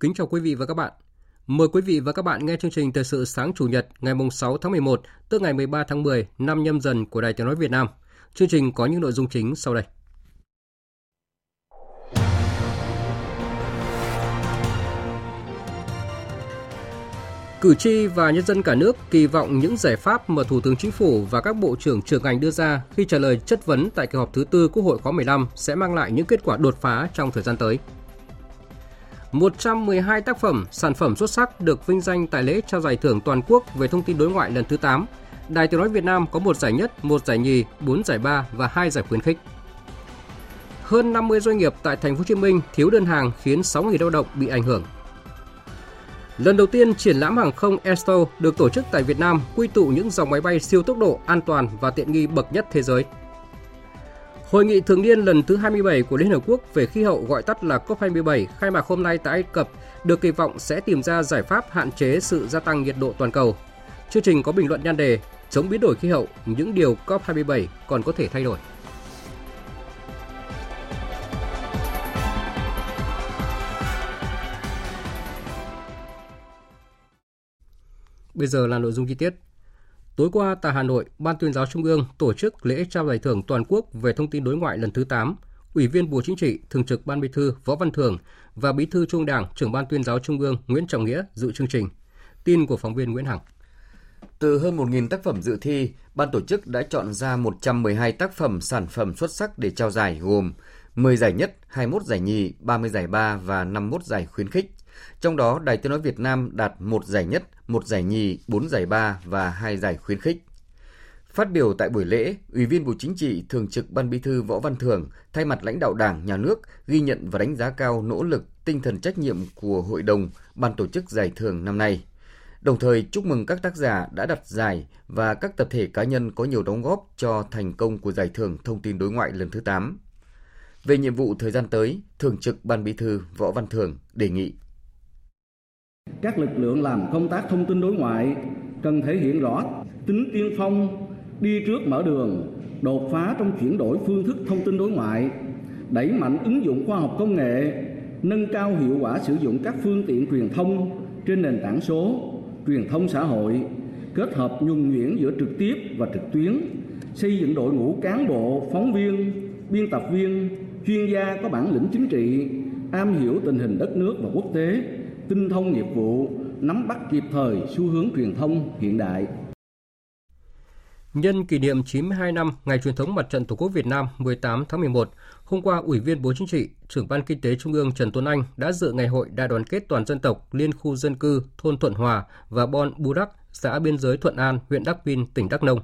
Kính chào quý vị và các bạn. Mời quý vị và các bạn nghe chương trình Thời sự sáng Chủ nhật ngày 6 tháng 11, tức ngày 13 tháng 10 năm Nhâm Dần của Đài Tiếng nói Việt Nam. Chương trình có những nội dung chính sau đây. Cử tri và nhân dân cả nước kỳ vọng những giải pháp mà Thủ tướng Chính phủ và các bộ trưởng trưởng ngành đưa ra khi trả lời chất vấn tại kỳ họp thứ 4 Quốc hội khóa 15 sẽ mang lại những kết quả đột phá trong thời gian tới. 112 tác phẩm, sản phẩm xuất sắc được vinh danh tại lễ trao giải thưởng toàn quốc về thông tin đối ngoại lần thứ 8. Đài Tiếng nói Việt Nam có 1 giải nhất, 1 giải nhì, 4 giải ba và 2 giải khuyến khích. Hơn 50 doanh nghiệp tại Thành phố Hồ Chí Minh thiếu đơn hàng khiến 6.000 lao động bị ảnh hưởng. Lần đầu tiên triển lãm hàng không Airstow được tổ chức tại Việt Nam quy tụ những dòng máy bay siêu tốc độ an toàn và tiện nghi bậc nhất thế giới. Hội nghị thường niên lần thứ 27 của Liên Hợp Quốc về khí hậu, gọi tắt là COP27, khai mạc hôm nay tại Ai Cập, được kỳ vọng sẽ tìm ra giải pháp hạn chế sự gia tăng nhiệt độ toàn cầu. Chương trình có bình luận nhan đề "Chống biến đổi khí hậu, những điều COP27 còn có thể thay đổi". Bây giờ là nội dung chi tiết. Tối qua tại Hà Nội, Ban Tuyên giáo Trung ương tổ chức lễ trao giải thưởng toàn quốc về thông tin đối ngoại lần thứ 8. Ủy viên Bộ Chính trị, Thường trực Ban Bí thư Võ Văn Thường và Bí thư Trung ương Đảng, Trưởng Ban Tuyên giáo Trung ương Nguyễn Trọng Nghĩa dự chương trình. Tin của phóng viên Nguyễn Hằng. Từ hơn 1.000 tác phẩm dự thi, ban tổ chức đã chọn ra 112 tác phẩm sản phẩm xuất sắc để trao giải, gồm 10 giải nhất, 21 giải nhì, 30 giải ba và 51 giải khuyến khích. Trong đó, Đài Tiếng nói Việt Nam đạt 1 giải nhất, 1 giải nhì, 4 giải ba và 2 giải khuyến khích. Phát biểu tại buổi lễ, Ủy viên Bộ Chính trị, Thường trực Ban Bí thư Võ Văn Thường thay mặt lãnh đạo Đảng, Nhà nước ghi nhận và đánh giá cao nỗ lực, tinh thần trách nhiệm của Hội đồng, Ban tổ chức giải thưởng năm nay. Đồng thời chúc mừng các tác giả đã đặt giải và các tập thể cá nhân có nhiều đóng góp cho thành công của giải thưởng thông tin đối ngoại lần thứ 8. Về nhiệm vụ thời gian tới, Thường trực Ban Bí thư Võ Văn Thường đề nghị các lực lượng làm công tác thông tin đối ngoại cần thể hiện rõ tính tiên phong, đi trước mở đường, đột phá trong chuyển đổi phương thức thông tin đối ngoại, đẩy mạnh ứng dụng khoa học công nghệ, nâng cao hiệu quả sử dụng các phương tiện truyền thông trên nền tảng số, truyền thông xã hội, kết hợp nhuần nhuyễn giữa trực tiếp và trực tuyến, xây dựng đội ngũ cán bộ, phóng viên, biên tập viên, chuyên gia có bản lĩnh chính trị, am hiểu tình hình đất nước và quốc tế, tinh thông nghiệp vụ, nắm bắt kịp thời xu hướng truyền thông hiện đại. Nhân kỷ niệm 92 năm Ngày truyền thống Mặt trận Tổ quốc Việt Nam 18 tháng 11, hôm qua Ủy viên Bộ Chính trị, Trưởng Ban Kinh tế Trung ương Trần Tuấn Anh đã dự ngày hội đại đoàn kết toàn dân tộc liên khu dân cư thôn Thuận Hòa và Bon Burak, xã biên giới Thuận An, huyện Đắk Pin, tỉnh Đắk Nông.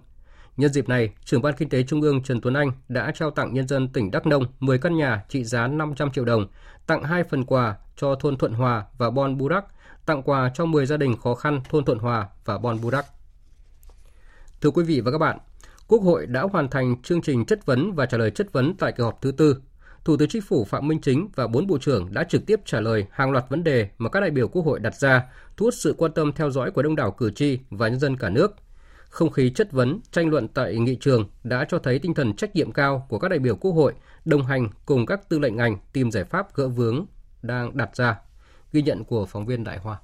Nhân dịp này, Trưởng Ban Kinh tế Trung ương Trần Tuấn Anh đã trao tặng nhân dân tỉnh Đắk Nông 10 căn nhà trị giá 500 triệu đồng, tặng 2 phần quà cho thôn Thuận Hòa và Bon Burak, tặng quà cho 10 gia đình khó khăn thôn Thuận Hòa và Bon Burak. Thưa quý vị và các bạn, Quốc hội đã hoàn thành chương trình chất vấn và trả lời chất vấn tại kỳ họp thứ 4. Thủ tướng Chính phủ Phạm Minh Chính và 4 bộ trưởng đã trực tiếp trả lời hàng loạt vấn đề mà các đại biểu Quốc hội đặt ra, thu hút sự quan tâm theo dõi của đông đảo cử tri và nhân dân cả nước. Không khí chất vấn, tranh luận tại nghị trường đã cho thấy tinh thần trách nhiệm cao của các đại biểu Quốc hội đồng hành cùng các tư lệnh ngành tìm giải pháp gỡ vướng đang đặt ra. Ghi nhận của phóng viên Đại Hoa.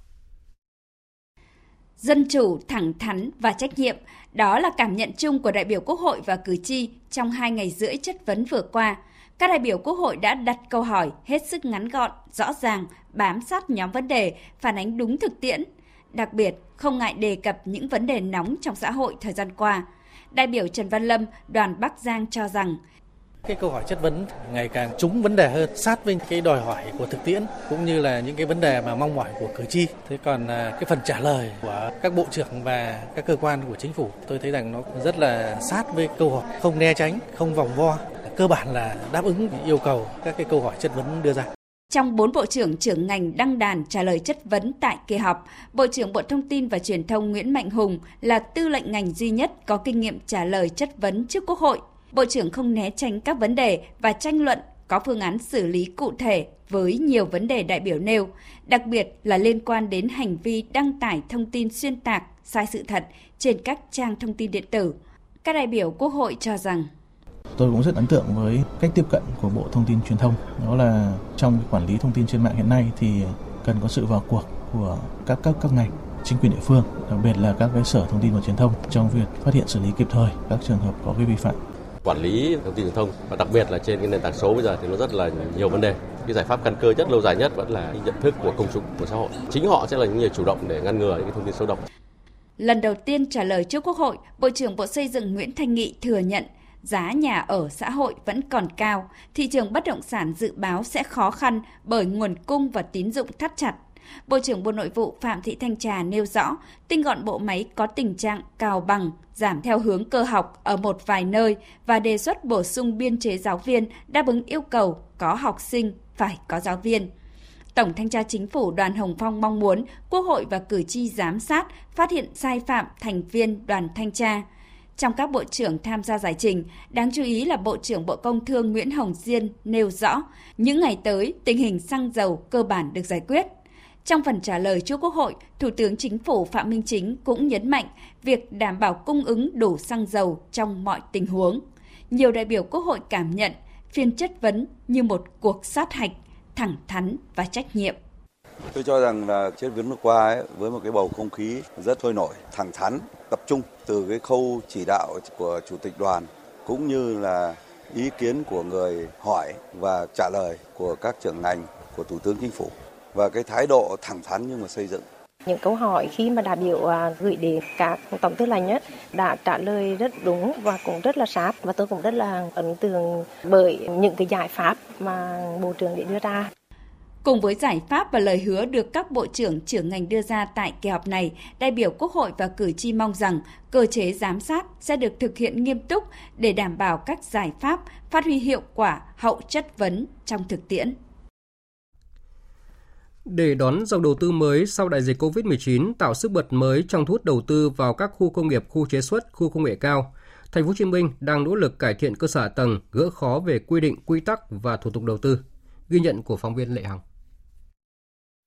Dân chủ, thẳng thắn và trách nhiệm, đó là cảm nhận chung của đại biểu Quốc hội và cử tri trong 2 ngày rưỡi chất vấn vừa qua. Các đại biểu Quốc hội đã đặt câu hỏi hết sức ngắn gọn, rõ ràng, bám sát nhóm vấn đề, phản ánh đúng thực tiễn. Đặc biệt, không ngại đề cập những vấn đề nóng trong xã hội thời gian qua. Đại biểu Trần Văn Lâm, đoàn Bắc Giang cho rằng, Cái câu hỏi chất vấn ngày càng trúng vấn đề hơn, sát với cái đòi hỏi của thực tiễn cũng như là những cái vấn đề mà mong mỏi của cử tri. Thế còn cái phần trả lời của các bộ trưởng và các cơ quan của chính phủ, tôi thấy rằng nó rất là sát với câu hỏi, không né tránh, không vòng vo, cơ bản là đáp ứng yêu cầu các cái câu hỏi chất vấn đưa ra. Trong 4 bộ trưởng trưởng ngành đăng đàn trả lời chất vấn tại kỳ họp, Bộ trưởng Bộ Thông tin và Truyền thông Nguyễn Mạnh Hùng là tư lệnh ngành duy nhất có kinh nghiệm trả lời chất vấn trước Quốc hội. Bộ trưởng không né tránh các vấn đề và tranh luận, có phương án xử lý cụ thể với nhiều vấn đề đại biểu nêu, đặc biệt là liên quan đến hành vi đăng tải thông tin xuyên tạc, sai sự thật trên các trang thông tin điện tử. Các đại biểu Quốc hội cho rằng tôi cũng rất ấn tượng với cách tiếp cận của Bộ Thông tin Truyền thông. Đó là trong quản lý thông tin trên mạng hiện nay thì cần có sự vào cuộc của các cấp các ngành, chính quyền địa phương, đặc biệt là các cái sở thông tin và truyền thông trong việc phát hiện xử lý kịp thời các trường hợp có cái vi phạm. Quản lý thông tin truyền thông và đặc biệt là trên cái nền tảng số bây giờ thì nó rất là nhiều vấn đề. Cái giải pháp căn cơ nhất lâu dài nhất vẫn là nhận thức của công chúng, của xã hội. Chính họ sẽ là những người chủ động để ngăn ngừa những thông tin xấu độc. Lần đầu tiên trả lời trước Quốc hội, Bộ trưởng Bộ Xây dựng Nguyễn Thanh Nghị thừa nhận giá nhà ở xã hội vẫn còn cao, thị trường bất động sản dự báo sẽ khó khăn bởi nguồn cung và tín dụng thắt chặt. Bộ trưởng Bộ Nội vụ Phạm Thị Thanh Trà nêu rõ, tinh gọn bộ máy có tình trạng cào bằng, giảm theo hướng cơ học ở một vài nơi và đề xuất bổ sung biên chế giáo viên đáp ứng yêu cầu có học sinh phải có giáo viên. Tổng Thanh tra Chính phủ Đoàn Hồng Phong mong muốn Quốc hội và cử tri giám sát, phát hiện sai phạm thành viên đoàn thanh tra. Trong các bộ trưởng tham gia giải trình, đáng chú ý là Bộ trưởng Bộ Công Thương Nguyễn Hồng Diên nêu rõ, những ngày tới tình hình xăng dầu cơ bản được giải quyết. Trong phần trả lời trước Quốc hội, Thủ tướng Chính phủ Phạm Minh Chính cũng nhấn mạnh việc đảm bảo cung ứng đủ xăng dầu trong mọi tình huống. Nhiều đại biểu Quốc hội cảm nhận phiên chất vấn như một cuộc sát hạch, thẳng thắn và trách nhiệm. Tôi cho rằng là chất vấn vừa qua với một cái bầu không khí rất sôi nổi, thẳng thắn, tập trung từ cái khâu chỉ đạo của Chủ tịch đoàn cũng như là ý kiến của người hỏi và trả lời của các trưởng ngành của Thủ tướng Chính phủ và cái thái độ thẳng thắn nhưng mà xây dựng. Những câu hỏi khi mà đại biểu gửi đến các tổng tư lệnh đã trả lời rất đúng và cũng rất là sát, và tôi cũng rất là ấn tượng bởi những cái giải pháp mà Bộ trưởng để đưa ra. Cùng với giải pháp và lời hứa được các bộ trưởng trưởng ngành đưa ra tại kỳ họp này, đại biểu Quốc hội và cử tri mong rằng cơ chế giám sát sẽ được thực hiện nghiêm túc để đảm bảo các giải pháp phát huy hiệu quả hậu chất vấn trong thực tiễn. Để đón dòng đầu tư mới sau đại dịch COVID-19 tạo sức bật mới trong thu hút đầu tư vào các khu công nghiệp, khu chế xuất, khu công nghệ cao, Thành phố Hồ Chí Minh đang nỗ lực cải thiện cơ sở hạ tầng, gỡ khó về quy định, quy tắc và thủ tục đầu tư. Ghi nhận của phóng viên Lệ Hằng.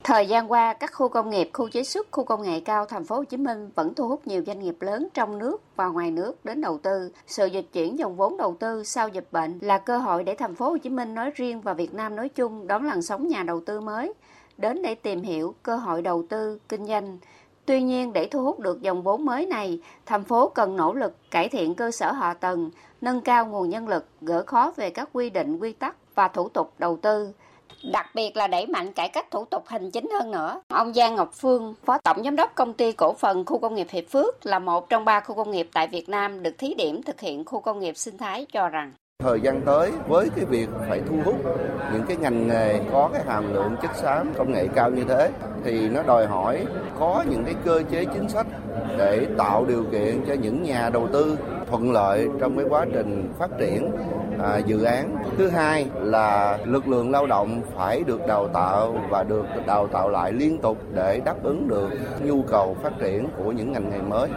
Thời gian qua, các khu công nghiệp, khu chế xuất, khu công nghệ cao Thành phố Hồ Chí Minh vẫn thu hút nhiều doanh nghiệp lớn trong nước và ngoài nước đến đầu tư. Sự dịch chuyển dòng vốn đầu tư sau dịch bệnh là cơ hội để Thành phố Hồ Chí Minh nói riêng và Việt Nam nói chung đón làn sóng nhà đầu tư mới đến để tìm hiểu cơ hội đầu tư, kinh doanh. Tuy nhiên, để thu hút được dòng vốn mới này, thành phố cần nỗ lực cải thiện cơ sở hạ tầng, nâng cao nguồn nhân lực, gỡ khó về các quy định, quy tắc và thủ tục đầu tư, đặc biệt là đẩy mạnh cải cách thủ tục hành chính hơn nữa. Ông Giang Ngọc Phương, Phó Tổng Giám đốc Công ty Cổ phần Khu công nghiệp Hiệp Phước là một trong 3 khu công nghiệp tại Việt Nam được thí điểm thực hiện khu công nghiệp sinh thái cho rằng thời gian tới với cái việc phải thu hút những cái ngành nghề có cái hàm lượng chất xám công nghệ cao như thế thì nó đòi hỏi có những cái cơ chế chính sách để tạo điều kiện cho những nhà đầu tư thuận lợi trong cái quá trình phát triển dự án. Thứ hai là lực lượng lao động phải được đào tạo và được đào tạo lại liên tục để đáp ứng được nhu cầu phát triển của những ngành nghề mới.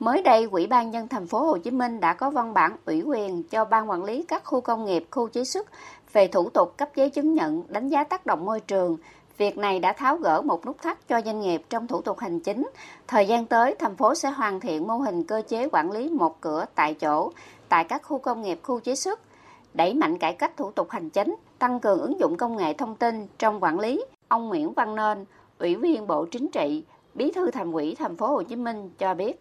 Mới đây, Ủy ban nhân dân Thành phố Hồ Chí Minh đã có văn bản ủy quyền cho Ban quản lý các khu công nghiệp, khu chế xuất về thủ tục cấp giấy chứng nhận đánh giá tác động môi trường. Việc này đã tháo gỡ một nút thắt cho doanh nghiệp trong thủ tục hành chính. Thời gian tới, thành phố sẽ hoàn thiện mô hình cơ chế quản lý một cửa tại chỗ tại các khu công nghiệp, khu chế xuất, đẩy mạnh cải cách thủ tục hành chính, tăng cường ứng dụng công nghệ thông tin trong quản lý. Ông Nguyễn Văn Nên, Ủy viên Bộ Chính trị, Bí thư Thành ủy Thành phố Hồ Chí Minh cho biết.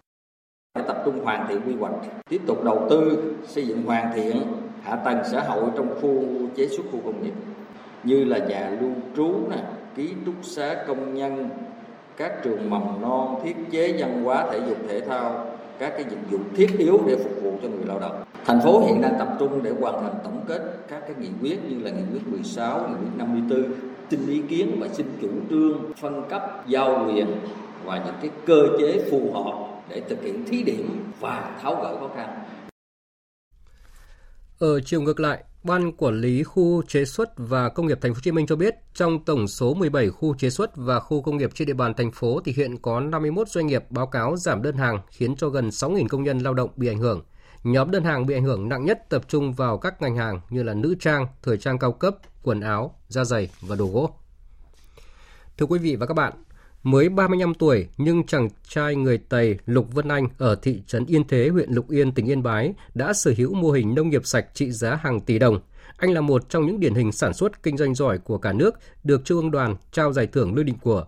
Phải tập trung hoàn thiện quy hoạch, tiếp tục đầu tư xây dựng hoàn thiện hạ tầng xã hội trong khu chế xuất, khu công nghiệp như là nhà lưu trú, ký túc xá công nhân, các trường mầm non, thiết chế văn hóa, thể dục thể thao, các cái dịch vụ thiết yếu để phục vụ cho người lao động. Thành phố hiện đang tập trung để hoàn thành tổng kết các cái nghị quyết như là nghị quyết 16, nghị quyết 54, xin ý kiến và xin chủ trương, phân cấp, giao quyền và những cái cơ chế phù hợp để thực hiện thí điểm và tháo gỡ khó khăn. Ở chiều ngược lại, Ban Quản lý Khu chế xuất và Công nghiệp Thành phố Hồ Chí Minh cho biết, trong tổng số 17 khu chế xuất và khu công nghiệp trên địa bàn thành phố thì hiện có 51 doanh nghiệp báo cáo giảm đơn hàng, khiến cho gần 6.000 công nhân lao động bị ảnh hưởng. Nhóm đơn hàng bị ảnh hưởng nặng nhất tập trung vào các ngành hàng như là nữ trang, thời trang cao cấp, quần áo, da giày và đồ gỗ. Thưa quý vị và các bạn, mới 35 tuổi nhưng chàng trai người Tày Lục Văn Anh ở thị trấn Yên Thế, huyện Lục Yên, tỉnh Yên Bái đã sở hữu mô hình nông nghiệp sạch trị giá hàng tỷ đồng. Anh là một trong những điển hình sản xuất kinh doanh giỏi của cả nước, được Trung ương Đoàn trao giải thưởng Lương Định Của.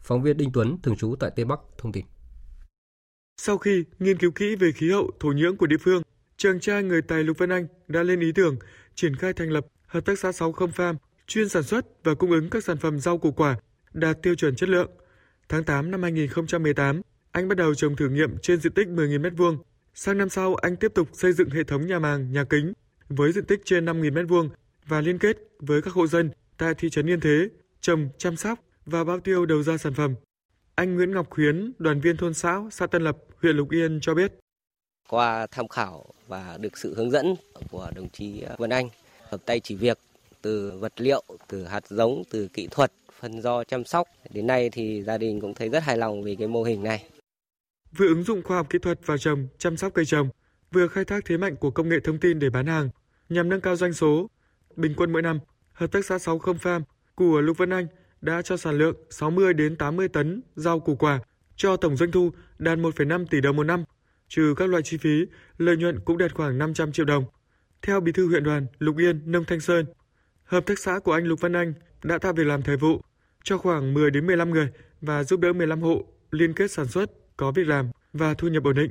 Phóng viên Đinh Tuấn, thường trú tại Tây Bắc, thông tin. Sau khi nghiên cứu kỹ về khí hậu, thổ nhưỡng của địa phương, chàng trai người Tày Lục Văn Anh đã lên ý tưởng triển khai thành lập hợp tác xã 60 Farm chuyên sản xuất và cung ứng các sản phẩm rau củ quả đạt tiêu chuẩn chất lượng. Tháng 8 năm 2018, anh bắt đầu trồng thử nghiệm trên diện tích 10.000 m2. Sang năm sau, anh tiếp tục xây dựng hệ thống nhà màng, nhà kính với diện tích trên 5.000 m2 và liên kết với các hộ dân tại thị trấn Yên Thế, trồng, chăm sóc và bao tiêu đầu ra sản phẩm. Anh Nguyễn Ngọc Khuyến, đoàn viên thôn xã, xã Tân Lập, huyện Lục Yên cho biết. Qua tham khảo và được sự hướng dẫn của đồng chí Vân Anh, hợp tay chỉ việc từ vật liệu, từ hạt giống, từ kỹ thuật, phân do chăm sóc. Đến nay thì gia đình cũng thấy rất hài lòng về cái mô hình này. Vừa ứng dụng khoa học kỹ thuật vào trồng, chăm sóc cây trồng, vừa khai thác thế mạnh của công nghệ thông tin để bán hàng, nhằm nâng cao doanh số. Bình quân mỗi năm, hợp tác xã 60 Farm của Lục Văn Anh đã cho sản lượng 60 đến 80 tấn rau củ quả, cho tổng doanh thu đạt 1,5 tỷ đồng một năm, trừ các loại chi phí, lợi nhuận cũng đạt khoảng 500 triệu đồng. Theo Bí thư huyện đoàn Lục Yên, Nông Thanh Sơn, hợp tác xã của anh Lục Văn Anh đã tạo việc làm thời vụ cho khoảng 10 đến 15 người và giúp đỡ 15 hộ liên kết sản xuất, có việc làm và thu nhập ổn định.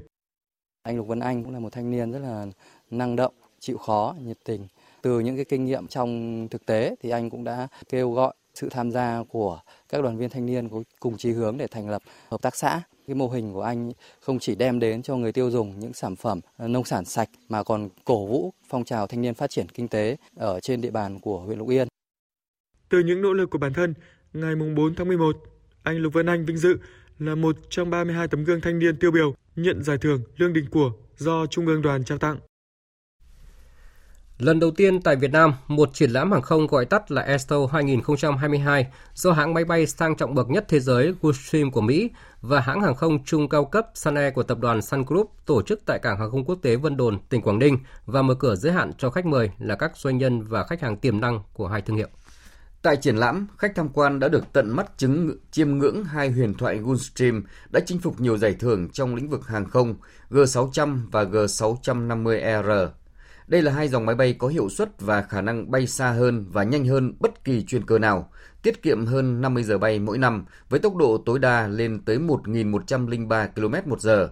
Anh Lục Văn Anh cũng là một thanh niên rất là năng động, chịu khó, nhiệt tình. Từ những cái kinh nghiệm trong thực tế thì anh cũng đã kêu gọi sự tham gia của các đoàn viên thanh niên có cùng chí hướng để thành lập hợp tác xã. Cái mô hình của anh không chỉ đem đến cho người tiêu dùng những sản phẩm nông sản sạch mà còn cổ vũ phong trào thanh niên phát triển kinh tế ở trên địa bàn của huyện Lục Yên. Từ những nỗ lực của bản thân, ngày 4 tháng 11, anh Lục Văn Anh vinh dự là một trong 32 tấm gương thanh niên tiêu biểu nhận giải thưởng Lương Định Của do Trung ương Đoàn trao tặng. Lần đầu tiên tại Việt Nam, một triển lãm hàng không gọi tắt là Airstow 2022 do hãng máy bay sang trọng bậc nhất thế giới Gulfstream của Mỹ và hãng hàng không trung cao cấp Sun Air của tập đoàn Sun Group tổ chức tại Cảng hàng không quốc tế Vân Đồn, tỉnh Quảng Ninh và mở cửa giới hạn cho khách mời là các doanh nhân và khách hàng tiềm năng của hai thương hiệu. Tại triển lãm, khách tham quan đã được tận mắt chiêm ngưỡng hai huyền thoại Gulfstream đã chinh phục nhiều giải thưởng trong lĩnh vực hàng không G600 và G650R. Đây là hai dòng máy bay có hiệu suất và khả năng bay xa hơn và nhanh hơn bất kỳ chuyên cơ nào, tiết kiệm hơn 50 giờ bay mỗi năm với tốc độ tối đa lên tới 1.103 km/h.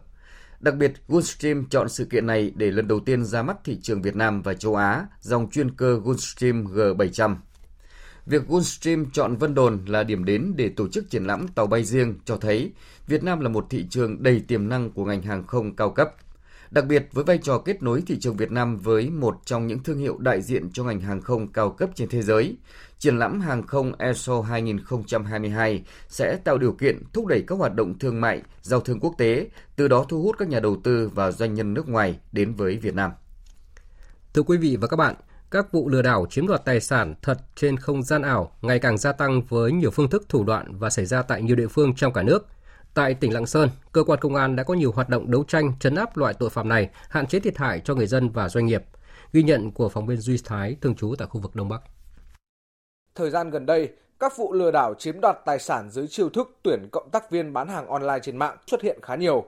Đặc biệt, Gulfstream chọn sự kiện này để lần đầu tiên ra mắt thị trường Việt Nam và châu Á dòng chuyên cơ Gulfstream G700. Việc Gulfstream chọn Vân Đồn là điểm đến để tổ chức triển lãm tàu bay riêng cho thấy Việt Nam là một thị trường đầy tiềm năng của ngành hàng không cao cấp. Đặc biệt, với vai trò kết nối thị trường Việt Nam với một trong những thương hiệu đại diện cho ngành hàng không cao cấp trên thế giới, triển lãm hàng không Airstow 2022 sẽ tạo điều kiện thúc đẩy các hoạt động thương mại, giao thương quốc tế, từ đó thu hút các nhà đầu tư và doanh nhân nước ngoài đến với Việt Nam. Thưa quý vị và các bạn, các vụ lừa đảo chiếm đoạt tài sản thật trên không gian ảo ngày càng gia tăng với nhiều phương thức thủ đoạn và xảy ra tại nhiều địa phương trong cả nước. Tại tỉnh Lạng Sơn, cơ quan công an đã có nhiều hoạt động đấu tranh trấn áp loại tội phạm này, hạn chế thiệt hại cho người dân và doanh nghiệp. Ghi nhận của phóng viên Duy Thái, thường trú tại khu vực Đông Bắc. Thời gian gần đây, các vụ lừa đảo chiếm đoạt tài sản dưới chiêu thức tuyển cộng tác viên bán hàng online trên mạng xuất hiện khá nhiều.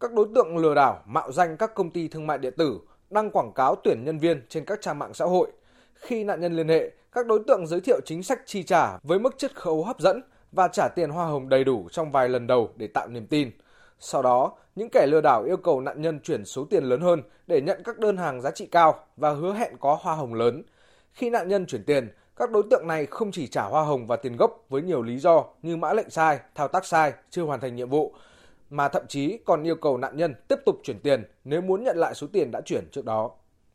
Các đối tượng lừa đảo mạo danh các công ty thương mại điện tử, đăng quảng cáo tuyển nhân viên trên các trang mạng xã hội. Khi nạn nhân liên hệ, các đối tượng giới thiệu chính sách chi trả với mức chiết khấu hấp dẫn và trả tiền hoa hồng đầy đủ trong vài lần đầu để tạo niềm tin. Sau đó, những kẻ lừa đảo yêu cầu nạn nhân chuyển số tiền lớn hơn để nhận các đơn hàng giá trị cao và hứa hẹn có hoa hồng lớn. Khi nạn nhân chuyển tiền, các đối tượng này không chỉ trả hoa hồng và tiền gốc với nhiều lý do như mã lệnh sai, thao tác sai, chưa hoàn thành nhiệm vụ, mà thậm chí còn yêu cầu nạn nhân tiếp tục chuyển tiền nếu muốn nhận lại số tiền đã chuyển trước đó.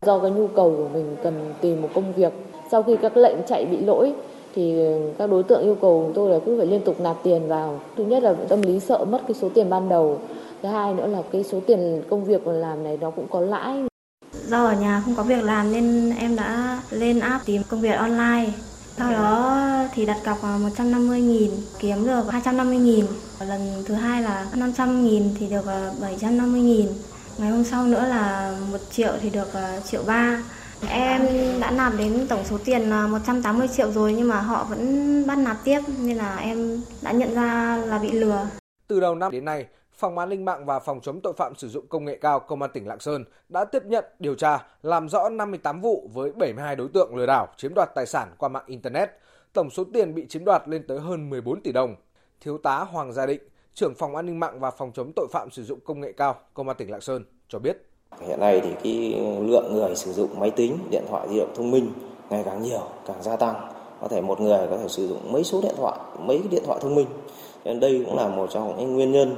Do cái nhu cầu của mình cần tìm một công việc, sau khi các lệnh chạy bị lỗi thì các đối tượng yêu cầu tôi là cứ phải liên tục nạp tiền vào. Thứ nhất là tâm lý sợ mất cái số tiền ban đầu, thứ hai nữa là cái số tiền công việc làm này nó cũng có lãi. Do ở nhà không có việc làm nên em đã lên app tìm công việc online. Sau đó thì đặt cọc 150.000, kiếm được 250.000. Lần thứ hai là 500.000 thì được 750.000. Ngày hôm sau nữa là 1 triệu thì được 1,3 triệu. Em đã nạp đến tổng số tiền 180 triệu rồi nhưng mà họ vẫn bắt nạp tiếp nên là em đã nhận ra là bị lừa. Từ đầu năm đến nay, Phòng An ninh mạng và Phòng chống tội phạm sử dụng công nghệ cao Công an tỉnh Lạng Sơn đã tiếp nhận, điều tra, làm rõ 58 vụ với 72 đối tượng lừa đảo chiếm đoạt tài sản qua mạng Internet. Tổng số tiền bị chiếm đoạt lên tới hơn 14 tỷ đồng. Thiếu tá Hoàng Gia Định, trưởng Phòng An ninh mạng và Phòng chống tội phạm sử dụng công nghệ cao Công an tỉnh Lạng Sơn cho biết. Hiện nay thì cái lượng người sử dụng máy tính, điện thoại di động thông minh ngày càng nhiều, càng gia tăng. Có thể một người có thể sử dụng mấy số điện thoại, mấy cái điện thoại thông minh. Nên đây cũng là một trong những nguyên nhân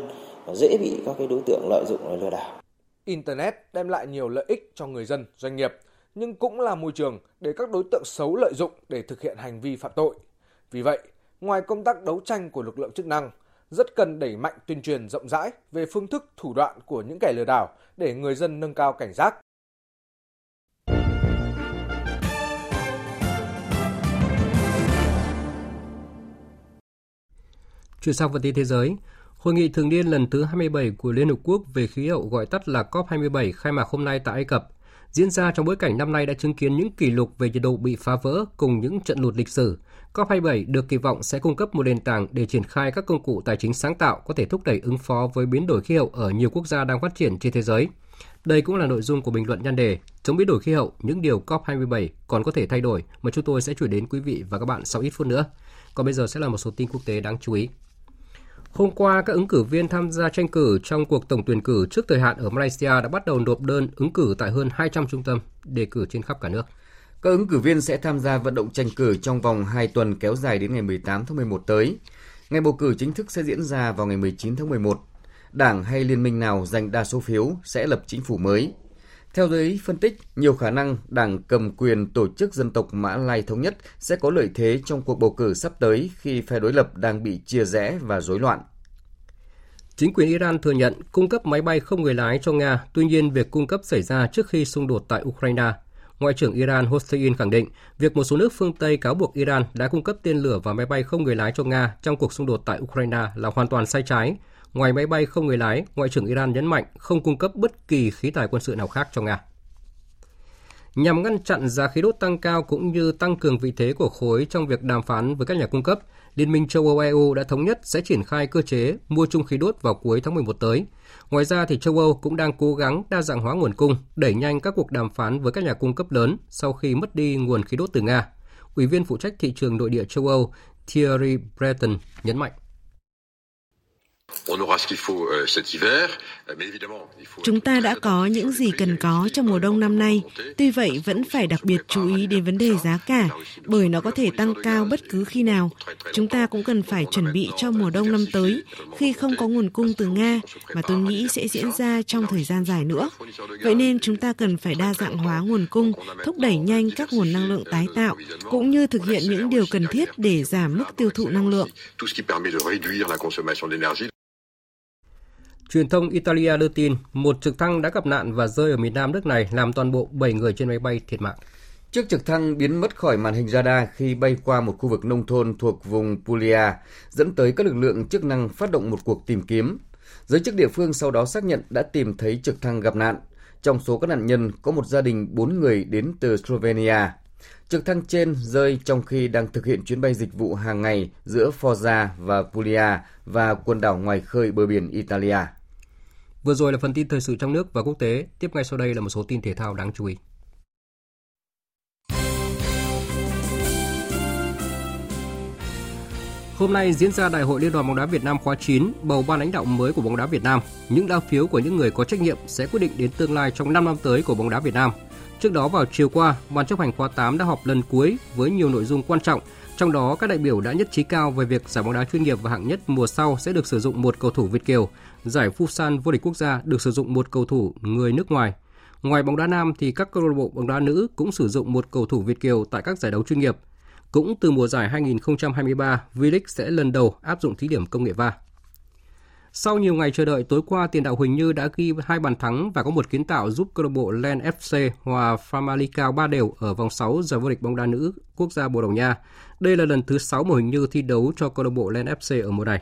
dễ bị các cái đối tượng lợi dụng để lừa đảo. Internet đem lại nhiều lợi ích cho người dân, doanh nghiệp, nhưng cũng là môi trường để các đối tượng xấu lợi dụng để thực hiện hành vi phạm tội. Vì vậy, ngoài công tác đấu tranh của lực lượng chức năng, rất cần đẩy mạnh tuyên truyền rộng rãi về phương thức thủ đoạn của những kẻ lừa đảo để người dân nâng cao cảnh giác. Chuyển sang phần tin thế giới. Hội nghị thường niên lần thứ 27 của Liên Hợp Quốc về khí hậu gọi tắt là COP27 khai mạc hôm nay tại Ai Cập, diễn ra trong bối cảnh năm nay đã chứng kiến những kỷ lục về nhiệt độ bị phá vỡ cùng những trận lụt lịch sử. COP27 được kỳ vọng sẽ cung cấp một nền tảng để triển khai các công cụ tài chính sáng tạo có thể thúc đẩy ứng phó với biến đổi khí hậu ở nhiều quốc gia đang phát triển trên thế giới. Đây cũng là nội dung của bình luận nhan đề Chống biến đổi khí hậu, những điều COP27 còn có thể thay đổi mà chúng tôi sẽ chuyển đến quý vị và các bạn sau ít phút nữa. Còn bây giờ sẽ là một số tin quốc tế đáng chú ý. Hôm qua, các ứng cử viên tham gia tranh cử trong cuộc tổng tuyển cử trước thời hạn ở Malaysia đã bắt đầu nộp đơn ứng cử tại hơn 200 trung tâm đề cử trên khắp cả nước. Các ứng cử viên sẽ tham gia vận động tranh cử trong vòng 2 tuần kéo dài đến ngày 18 tháng 11 tới. Ngày bầu cử chính thức sẽ diễn ra vào ngày 19 tháng 11. Đảng hay liên minh nào giành đa số phiếu sẽ lập chính phủ mới. Theo giới phân tích, nhiều khả năng đảng cầm quyền tổ chức dân tộc Mã Lai Thống Nhất sẽ có lợi thế trong cuộc bầu cử sắp tới khi phe đối lập đang bị chia rẽ và rối loạn. Chính quyền Iran thừa nhận cung cấp máy bay không người lái cho Nga, tuy nhiên việc cung cấp xảy ra trước khi xung đột tại Ukraine. Ngoại trưởng Iran Hossein khẳng định việc một số nước phương Tây cáo buộc Iran đã cung cấp tên lửa và máy bay không người lái cho Nga trong cuộc xung đột tại Ukraine là hoàn toàn sai trái. Ngoài máy bay không người lái, Ngoại trưởng Iran nhấn mạnh không cung cấp bất kỳ khí tài quân sự nào khác cho Nga. Nhằm ngăn chặn giá khí đốt tăng cao cũng như tăng cường vị thế của khối trong việc đàm phán với các nhà cung cấp, Liên minh châu Âu EU đã thống nhất sẽ triển khai cơ chế mua chung khí đốt vào cuối tháng 11 tới. Ngoài ra, thì châu Âu cũng đang cố gắng đa dạng hóa nguồn cung, đẩy nhanh các cuộc đàm phán với các nhà cung cấp lớn sau khi mất đi nguồn khí đốt từ Nga. Ủy viên phụ trách thị trường nội địa châu Âu Thierry Breton nhấn mạnh. Chúng ta đã có những gì cần có trong mùa đông năm nay, tuy vậy vẫn phải đặc biệt chú ý đến vấn đề giá cả, bởi nó có thể tăng cao bất cứ khi nào. Chúng ta cũng cần phải chuẩn bị cho mùa đông năm tới, khi không có nguồn cung từ Nga, mà tôi nghĩ sẽ diễn ra trong thời gian dài nữa. Vậy nên chúng ta cần phải đa dạng hóa nguồn cung, thúc đẩy nhanh các nguồn năng lượng tái tạo, cũng như thực hiện những điều cần thiết để giảm mức tiêu thụ năng lượng. Truyền thông Italia đưa tin một trực thăng đã gặp nạn và rơi ở miền nam nước này, làm toàn bộ 7 người trên máy bay thiệt mạng. Chiếc trực thăng biến mất khỏi màn hình radar khi bay qua một khu vực nông thôn thuộc vùng Puglia, dẫn tới các lực lượng chức năng phát động một cuộc tìm kiếm. Giới chức địa phương sau đó xác nhận đã tìm thấy trực thăng gặp nạn. Trong số các nạn nhân có một gia đình 4 người đến từ Slovenia. Trực thăng trên rơi trong khi đang thực hiện chuyến bay dịch vụ hàng ngày giữa Foggia và Puglia và quần đảo ngoài khơi bờ biển Italia. Vừa rồi là phần tin thời sự trong nước và quốc tế, tiếp ngay sau đây là một số tin thể thao đáng chú ý. Hôm nay diễn ra Đại hội Liên đoàn bóng đá Việt Nam khóa 9, bầu ban lãnh đạo mới của bóng đá Việt Nam. Những lá phiếu của những người có trách nhiệm sẽ quyết định đến tương lai trong 5 năm tới của bóng đá Việt Nam. Trước đó vào chiều qua, Ban chấp hành khóa 8 đã họp lần cuối với nhiều nội dung quan trọng, trong đó các đại biểu đã nhất trí cao về việc giải bóng đá chuyên nghiệp và hạng nhất mùa sau sẽ được sử dụng một cầu thủ Việt kiều, giải Futsal vô địch quốc gia được sử dụng một cầu thủ người nước ngoài. Ngoài bóng đá nam thì các câu lạc bộ bóng đá nữ cũng sử dụng một cầu thủ Việt kiều tại các giải đấu chuyên nghiệp. Cũng từ mùa giải 2023, V-League sẽ lần đầu áp dụng thí điểm công nghệ VAR. Sau nhiều ngày chờ đợi, tối qua tiền đạo Huỳnh Như đã ghi 2 bàn thắng và có một kiến tạo giúp câu lạc bộ Lens FC hòa Famalicão 3-0 ở vòng 6 giải vô địch bóng đá nữ quốc gia Bồ Đào Nha. Đây là lần thứ 6 mà Huỳnh Như thi đấu cho câu lạc bộ Lens FC ở mùa này.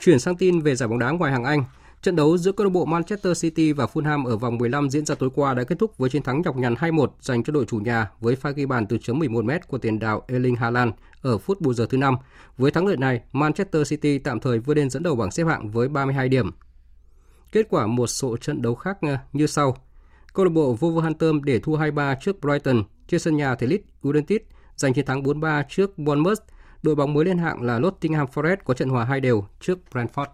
Chuyển sang tin về giải bóng đá ngoại hạng Anh, trận đấu giữa câu lạc bộ Manchester City và Fulham ở vòng 15 diễn ra tối qua đã kết thúc với chiến thắng nhọc nhằn 2-1 dành cho đội chủ nhà với pha ghi bàn từ chấm 11m của tiền đạo Erling Haaland ở phút bù giờ thứ 5. Với thắng lợi này, Manchester City tạm thời vươn lên dẫn đầu bảng xếp hạng với 32 điểm. Kết quả một số trận đấu khác như sau: câu lạc bộ Wolverhampton để thua 2-3 trước Brighton trên sân nhà. Thể Leeds United giành chiến thắng 4-3 trước Bournemouth. Đội bóng mới lên hạng là Nottingham Forest có trận hòa 2-2 trước Brentford.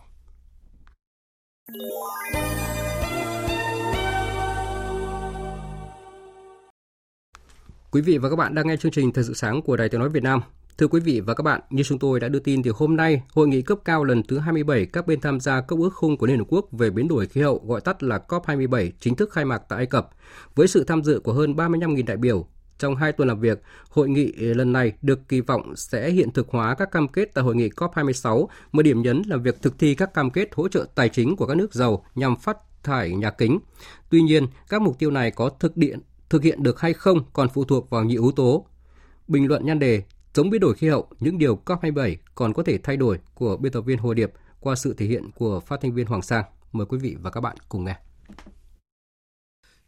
Quý vị và các bạn đang nghe chương trình Thời sự sáng của Đài Tiếng nói Việt Nam. Thưa quý vị và các bạn, như chúng tôi đã đưa tin thì hôm nay, hội nghị cấp cao lần thứ 27 các bên tham gia Công ước Khung của Liên Hợp Quốc về biến đổi khí hậu, gọi tắt là COP27, chính thức khai mạc tại Ai Cập với sự tham dự của hơn 35.000 đại biểu. Trong 2 tuần làm việc, hội nghị lần này được kỳ vọng sẽ hiện thực hóa các cam kết tại hội nghị COP26, mà điểm nhấn là việc thực thi các cam kết hỗ trợ tài chính của các nước giàu nhằm phát thải nhà kính. Tuy nhiên, các mục tiêu này có thực hiện được hay không còn phụ thuộc vào nhiều yếu tố. Bình luận nhan đề "Chống biến đổi khí hậu, những điều COP27 còn có thể thay đổi" của biên tập viên Hồ Điệp qua sự thể hiện của phát thanh viên Hoàng Sang. Mời quý vị và các bạn cùng nghe.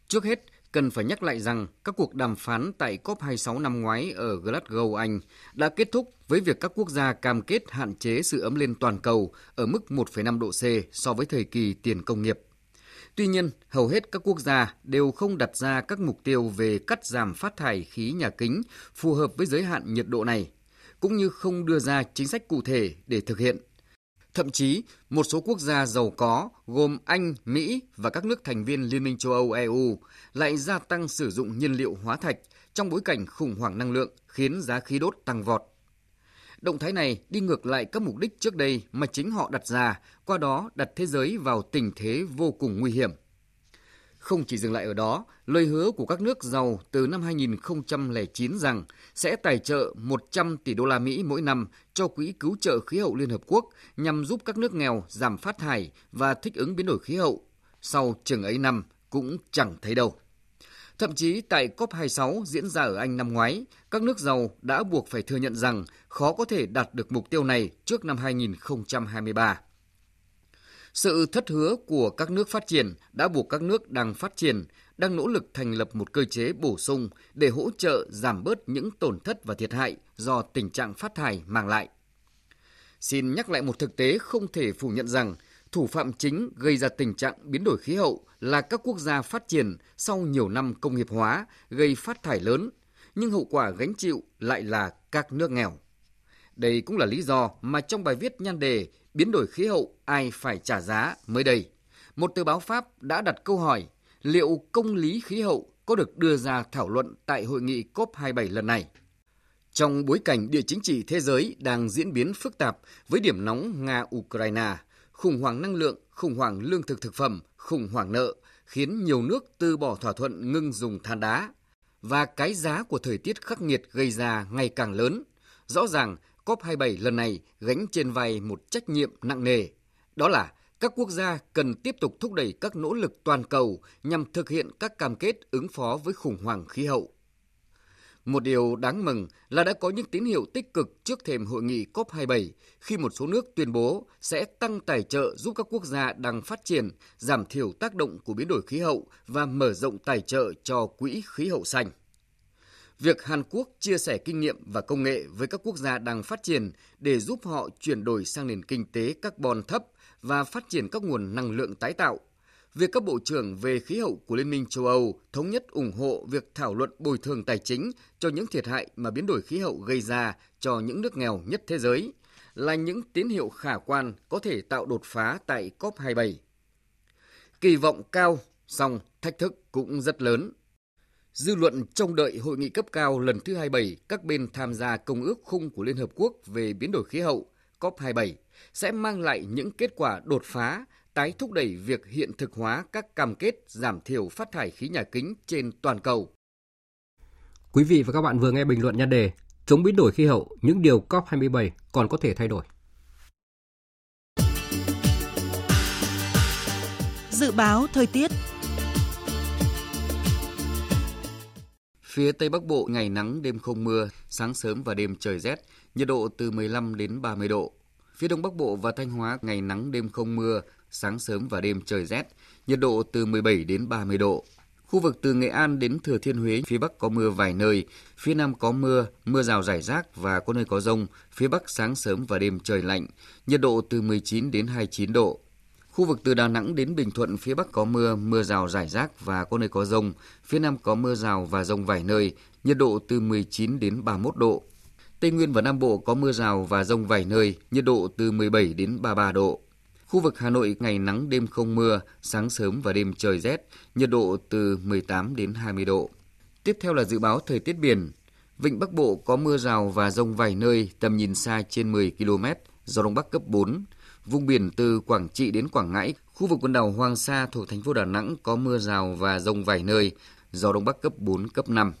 Trước hết, cần phải nhắc lại rằng các cuộc đàm phán tại COP26 năm ngoái ở Glasgow, Anh đã kết thúc với việc các quốc gia cam kết hạn chế sự ấm lên toàn cầu ở mức 1,5 độ C so với thời kỳ tiền công nghiệp. Tuy nhiên, hầu hết các quốc gia đều không đặt ra các mục tiêu về cắt giảm phát thải khí nhà kính phù hợp với giới hạn nhiệt độ này, cũng như không đưa ra chính sách cụ thể để thực hiện. Thậm chí, một số quốc gia giàu có gồm Anh, Mỹ và các nước thành viên Liên minh châu Âu EU lại gia tăng sử dụng nhiên liệu hóa thạch trong bối cảnh khủng hoảng năng lượng khiến giá khí đốt tăng vọt. Động thái này đi ngược lại các mục đích trước đây mà chính họ đặt ra, qua đó đặt thế giới vào tình thế vô cùng nguy hiểm. Không chỉ dừng lại ở đó, lời hứa của các nước giàu từ năm 2009 rằng sẽ tài trợ 100 tỷ đô la Mỹ mỗi năm cho Quỹ Cứu trợ Khí hậu Liên Hợp Quốc nhằm giúp các nước nghèo giảm phát thải và thích ứng biến đổi khí hậu, sau chừng ấy năm cũng chẳng thấy đâu. Thậm chí tại COP26 diễn ra ở Anh năm ngoái, các nước giàu đã buộc phải thừa nhận rằng khó có thể đạt được mục tiêu này trước năm 2023. Sự thất hứa của các nước phát triển đã buộc các nước đang phát triển, đang nỗ lực thành lập một cơ chế bổ sung để hỗ trợ giảm bớt những tổn thất và thiệt hại do tình trạng phát thải mang lại. Xin nhắc lại một thực tế không thể phủ nhận rằng, thủ phạm chính gây ra tình trạng biến đổi khí hậu là các quốc gia phát triển sau nhiều năm công nghiệp hóa gây phát thải lớn, nhưng hậu quả gánh chịu lại là các nước nghèo. Đây cũng là lý do mà trong bài viết nhan đề "Biến đổi khí hậu, ai phải trả giá" mới đây, một tờ báo Pháp đã đặt câu hỏi liệu công lý khí hậu có được đưa ra thảo luận tại hội nghị COP27 lần này. Trong bối cảnh địa chính trị thế giới đang diễn biến phức tạp với điểm nóng Nga-Ukraine, khủng hoảng năng lượng, khủng hoảng lương thực thực phẩm, khủng hoảng nợ khiến nhiều nước từ bỏ thỏa thuận ngưng dùng than đá, và cái giá của thời tiết khắc nghiệt gây ra ngày càng lớn, rõ ràng COP27 lần này gánh trên vai một trách nhiệm nặng nề. Đó là các quốc gia cần tiếp tục thúc đẩy các nỗ lực toàn cầu nhằm thực hiện các cam kết ứng phó với khủng hoảng khí hậu. Một điều đáng mừng là đã có những tín hiệu tích cực trước thềm hội nghị COP27 khi một số nước tuyên bố sẽ tăng tài trợ giúp các quốc gia đang phát triển, giảm thiểu tác động của biến đổi khí hậu và mở rộng tài trợ cho Quỹ Khí hậu Xanh. Việc Hàn Quốc chia sẻ kinh nghiệm và công nghệ với các quốc gia đang phát triển để giúp họ chuyển đổi sang nền kinh tế carbon thấp và phát triển các nguồn năng lượng tái tạo. Việc các bộ trưởng về khí hậu của Liên minh châu Âu thống nhất ủng hộ việc thảo luận bồi thường tài chính cho những thiệt hại mà biến đổi khí hậu gây ra cho những nước nghèo nhất thế giới là những tín hiệu khả quan có thể tạo đột phá tại COP27. Kỳ vọng cao, song thách thức cũng rất lớn. Dư luận trông đợi hội nghị cấp cao lần thứ 27 các bên tham gia Công ước Khung của Liên Hợp Quốc về biến đổi khí hậu COP27 sẽ mang lại những kết quả đột phá tái thúc đẩy việc hiện thực hóa các cam kết giảm thiểu phát thải khí nhà kính trên toàn cầu. Quý vị và các bạn vừa nghe bình luận nhan đề Chống biến đổi khí hậu, những điều COP27 còn có thể thay đổi. Dự báo thời tiết. Phía Tây Bắc Bộ ngày nắng, đêm không mưa, sáng sớm và đêm trời rét, nhiệt độ từ 15 đến 30 độ. Phía Đông Bắc Bộ và Thanh Hóa ngày nắng, đêm không mưa, sáng sớm và đêm trời rét, nhiệt độ từ 17 đến 30 độ. Khu vực từ Nghệ An đến Thừa Thiên Huế, phía Bắc có mưa vài nơi, phía Nam có mưa, mưa rào rải rác và có nơi có dông, phía Bắc sáng sớm và đêm trời lạnh, nhiệt độ từ 19 đến 29 độ. Khu vực từ Đà Nẵng đến Bình Thuận, phía Bắc có mưa, mưa rào rải rác và có nơi có dông, phía Nam có mưa rào và dông vài nơi, nhiệt độ từ 19 đến 31 độ. Tây Nguyên và Nam Bộ có mưa rào và dông vài nơi, nhiệt độ từ 17 đến 33 độ. Khu vực Hà Nội ngày nắng, đêm không mưa, sáng sớm và đêm trời rét, nhiệt độ từ 18 đến 20 độ. Tiếp theo là dự báo thời tiết biển. Vịnh Bắc Bộ có mưa rào và dông vài nơi, tầm nhìn xa trên 10 km, gió Đông Bắc cấp 4. Vùng biển từ Quảng Trị đến Quảng Ngãi, khu vực quần đảo Hoàng Sa thuộc thành phố Đà Nẵng có mưa rào và dông vài nơi, gió Đông Bắc cấp 4, cấp 5.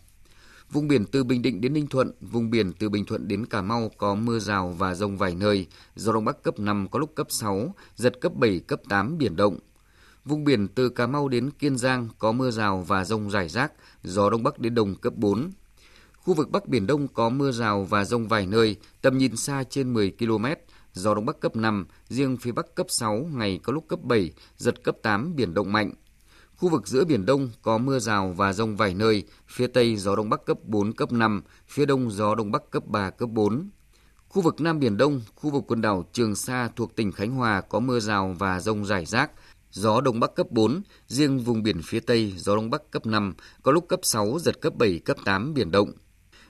Vùng biển từ Bình Định đến Ninh Thuận, vùng biển từ Bình Thuận đến Cà Mau có mưa rào và dông vài nơi, gió Đông Bắc cấp 5 có lúc cấp 6, giật cấp 7, cấp 8, biển động. Vùng biển từ Cà Mau đến Kiên Giang có mưa rào và dông rải rác, gió Đông Bắc đến Đông cấp 4. Khu vực Bắc Biển Đông có mưa rào và dông vài nơi, tầm nhìn xa trên 10 km, gió Đông Bắc cấp 5, riêng phía Bắc cấp 6, ngày có lúc cấp 7, giật cấp 8, biển động mạnh. Khu vực giữa Biển Đông có mưa rào và dông vài nơi, phía Tây gió Đông Bắc cấp 4, cấp 5, phía Đông gió Đông Bắc cấp 3, cấp 4. Khu vực Nam Biển Đông, khu vực quần đảo Trường Sa thuộc tỉnh Khánh Hòa có mưa rào và dông rải rác, gió Đông Bắc cấp 4, riêng vùng biển phía Tây gió Đông Bắc cấp 5, có lúc cấp 6, giật cấp 7, cấp 8, biển động.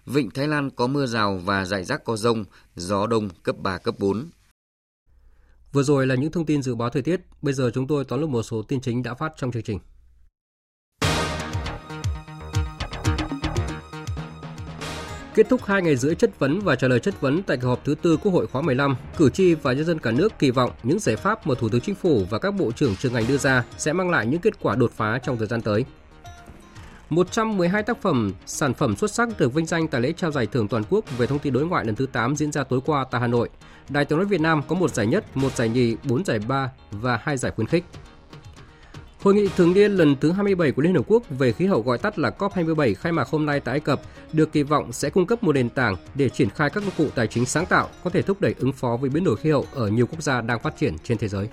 Vịnh Thái Lan có mưa rào và rải rác có dông, gió Đông cấp 3, cấp 4. Vừa rồi là những thông tin dự báo thời tiết, bây giờ chúng tôi tóm lược một số tin chính đã phát trong chương trình. Kết thúc 2 ngày rưỡi chất vấn và trả lời chất vấn tại kỳ họp thứ 4 Quốc hội khóa 15, cử tri và nhân dân cả nước kỳ vọng những giải pháp mà Thủ tướng Chính phủ và các bộ trưởng chuyên ngành đưa ra sẽ mang lại những kết quả đột phá trong thời gian tới. 112 tác phẩm, sản phẩm xuất sắc được vinh danh tại lễ trao giải thưởng toàn quốc về thông tin đối ngoại lần thứ 8 diễn ra tối qua tại Hà Nội. Đài Tiếng nói Việt Nam có 1 giải nhất, 1 giải nhì, 4 giải ba và 2 giải khuyến khích. Hội nghị thường niên lần thứ 27 của Liên Hợp Quốc về khí hậu gọi tắt là COP27 khai mạc hôm nay tại Ai Cập được kỳ vọng sẽ cung cấp một nền tảng để triển khai các công cụ tài chính sáng tạo có thể thúc đẩy ứng phó với biến đổi khí hậu ở nhiều quốc gia đang phát triển trên thế giới.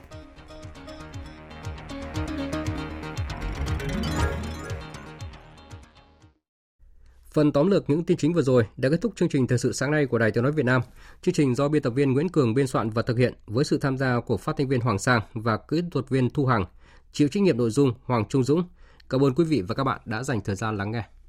Phần tóm lược những tin chính vừa rồi đã kết thúc chương trình thời sự sáng nay của Đài Tiếng nói Việt Nam. Chương trình do biên tập viên Nguyễn Cường biên soạn và thực hiện với sự tham gia của phát thanh viên Hoàng Sang và kỹ thuật viên Thu Hằng. Chịu trách nhiệm nội dung Hoàng Trung Dũng. Cảm ơn quý vị và các bạn đã dành thời gian lắng nghe.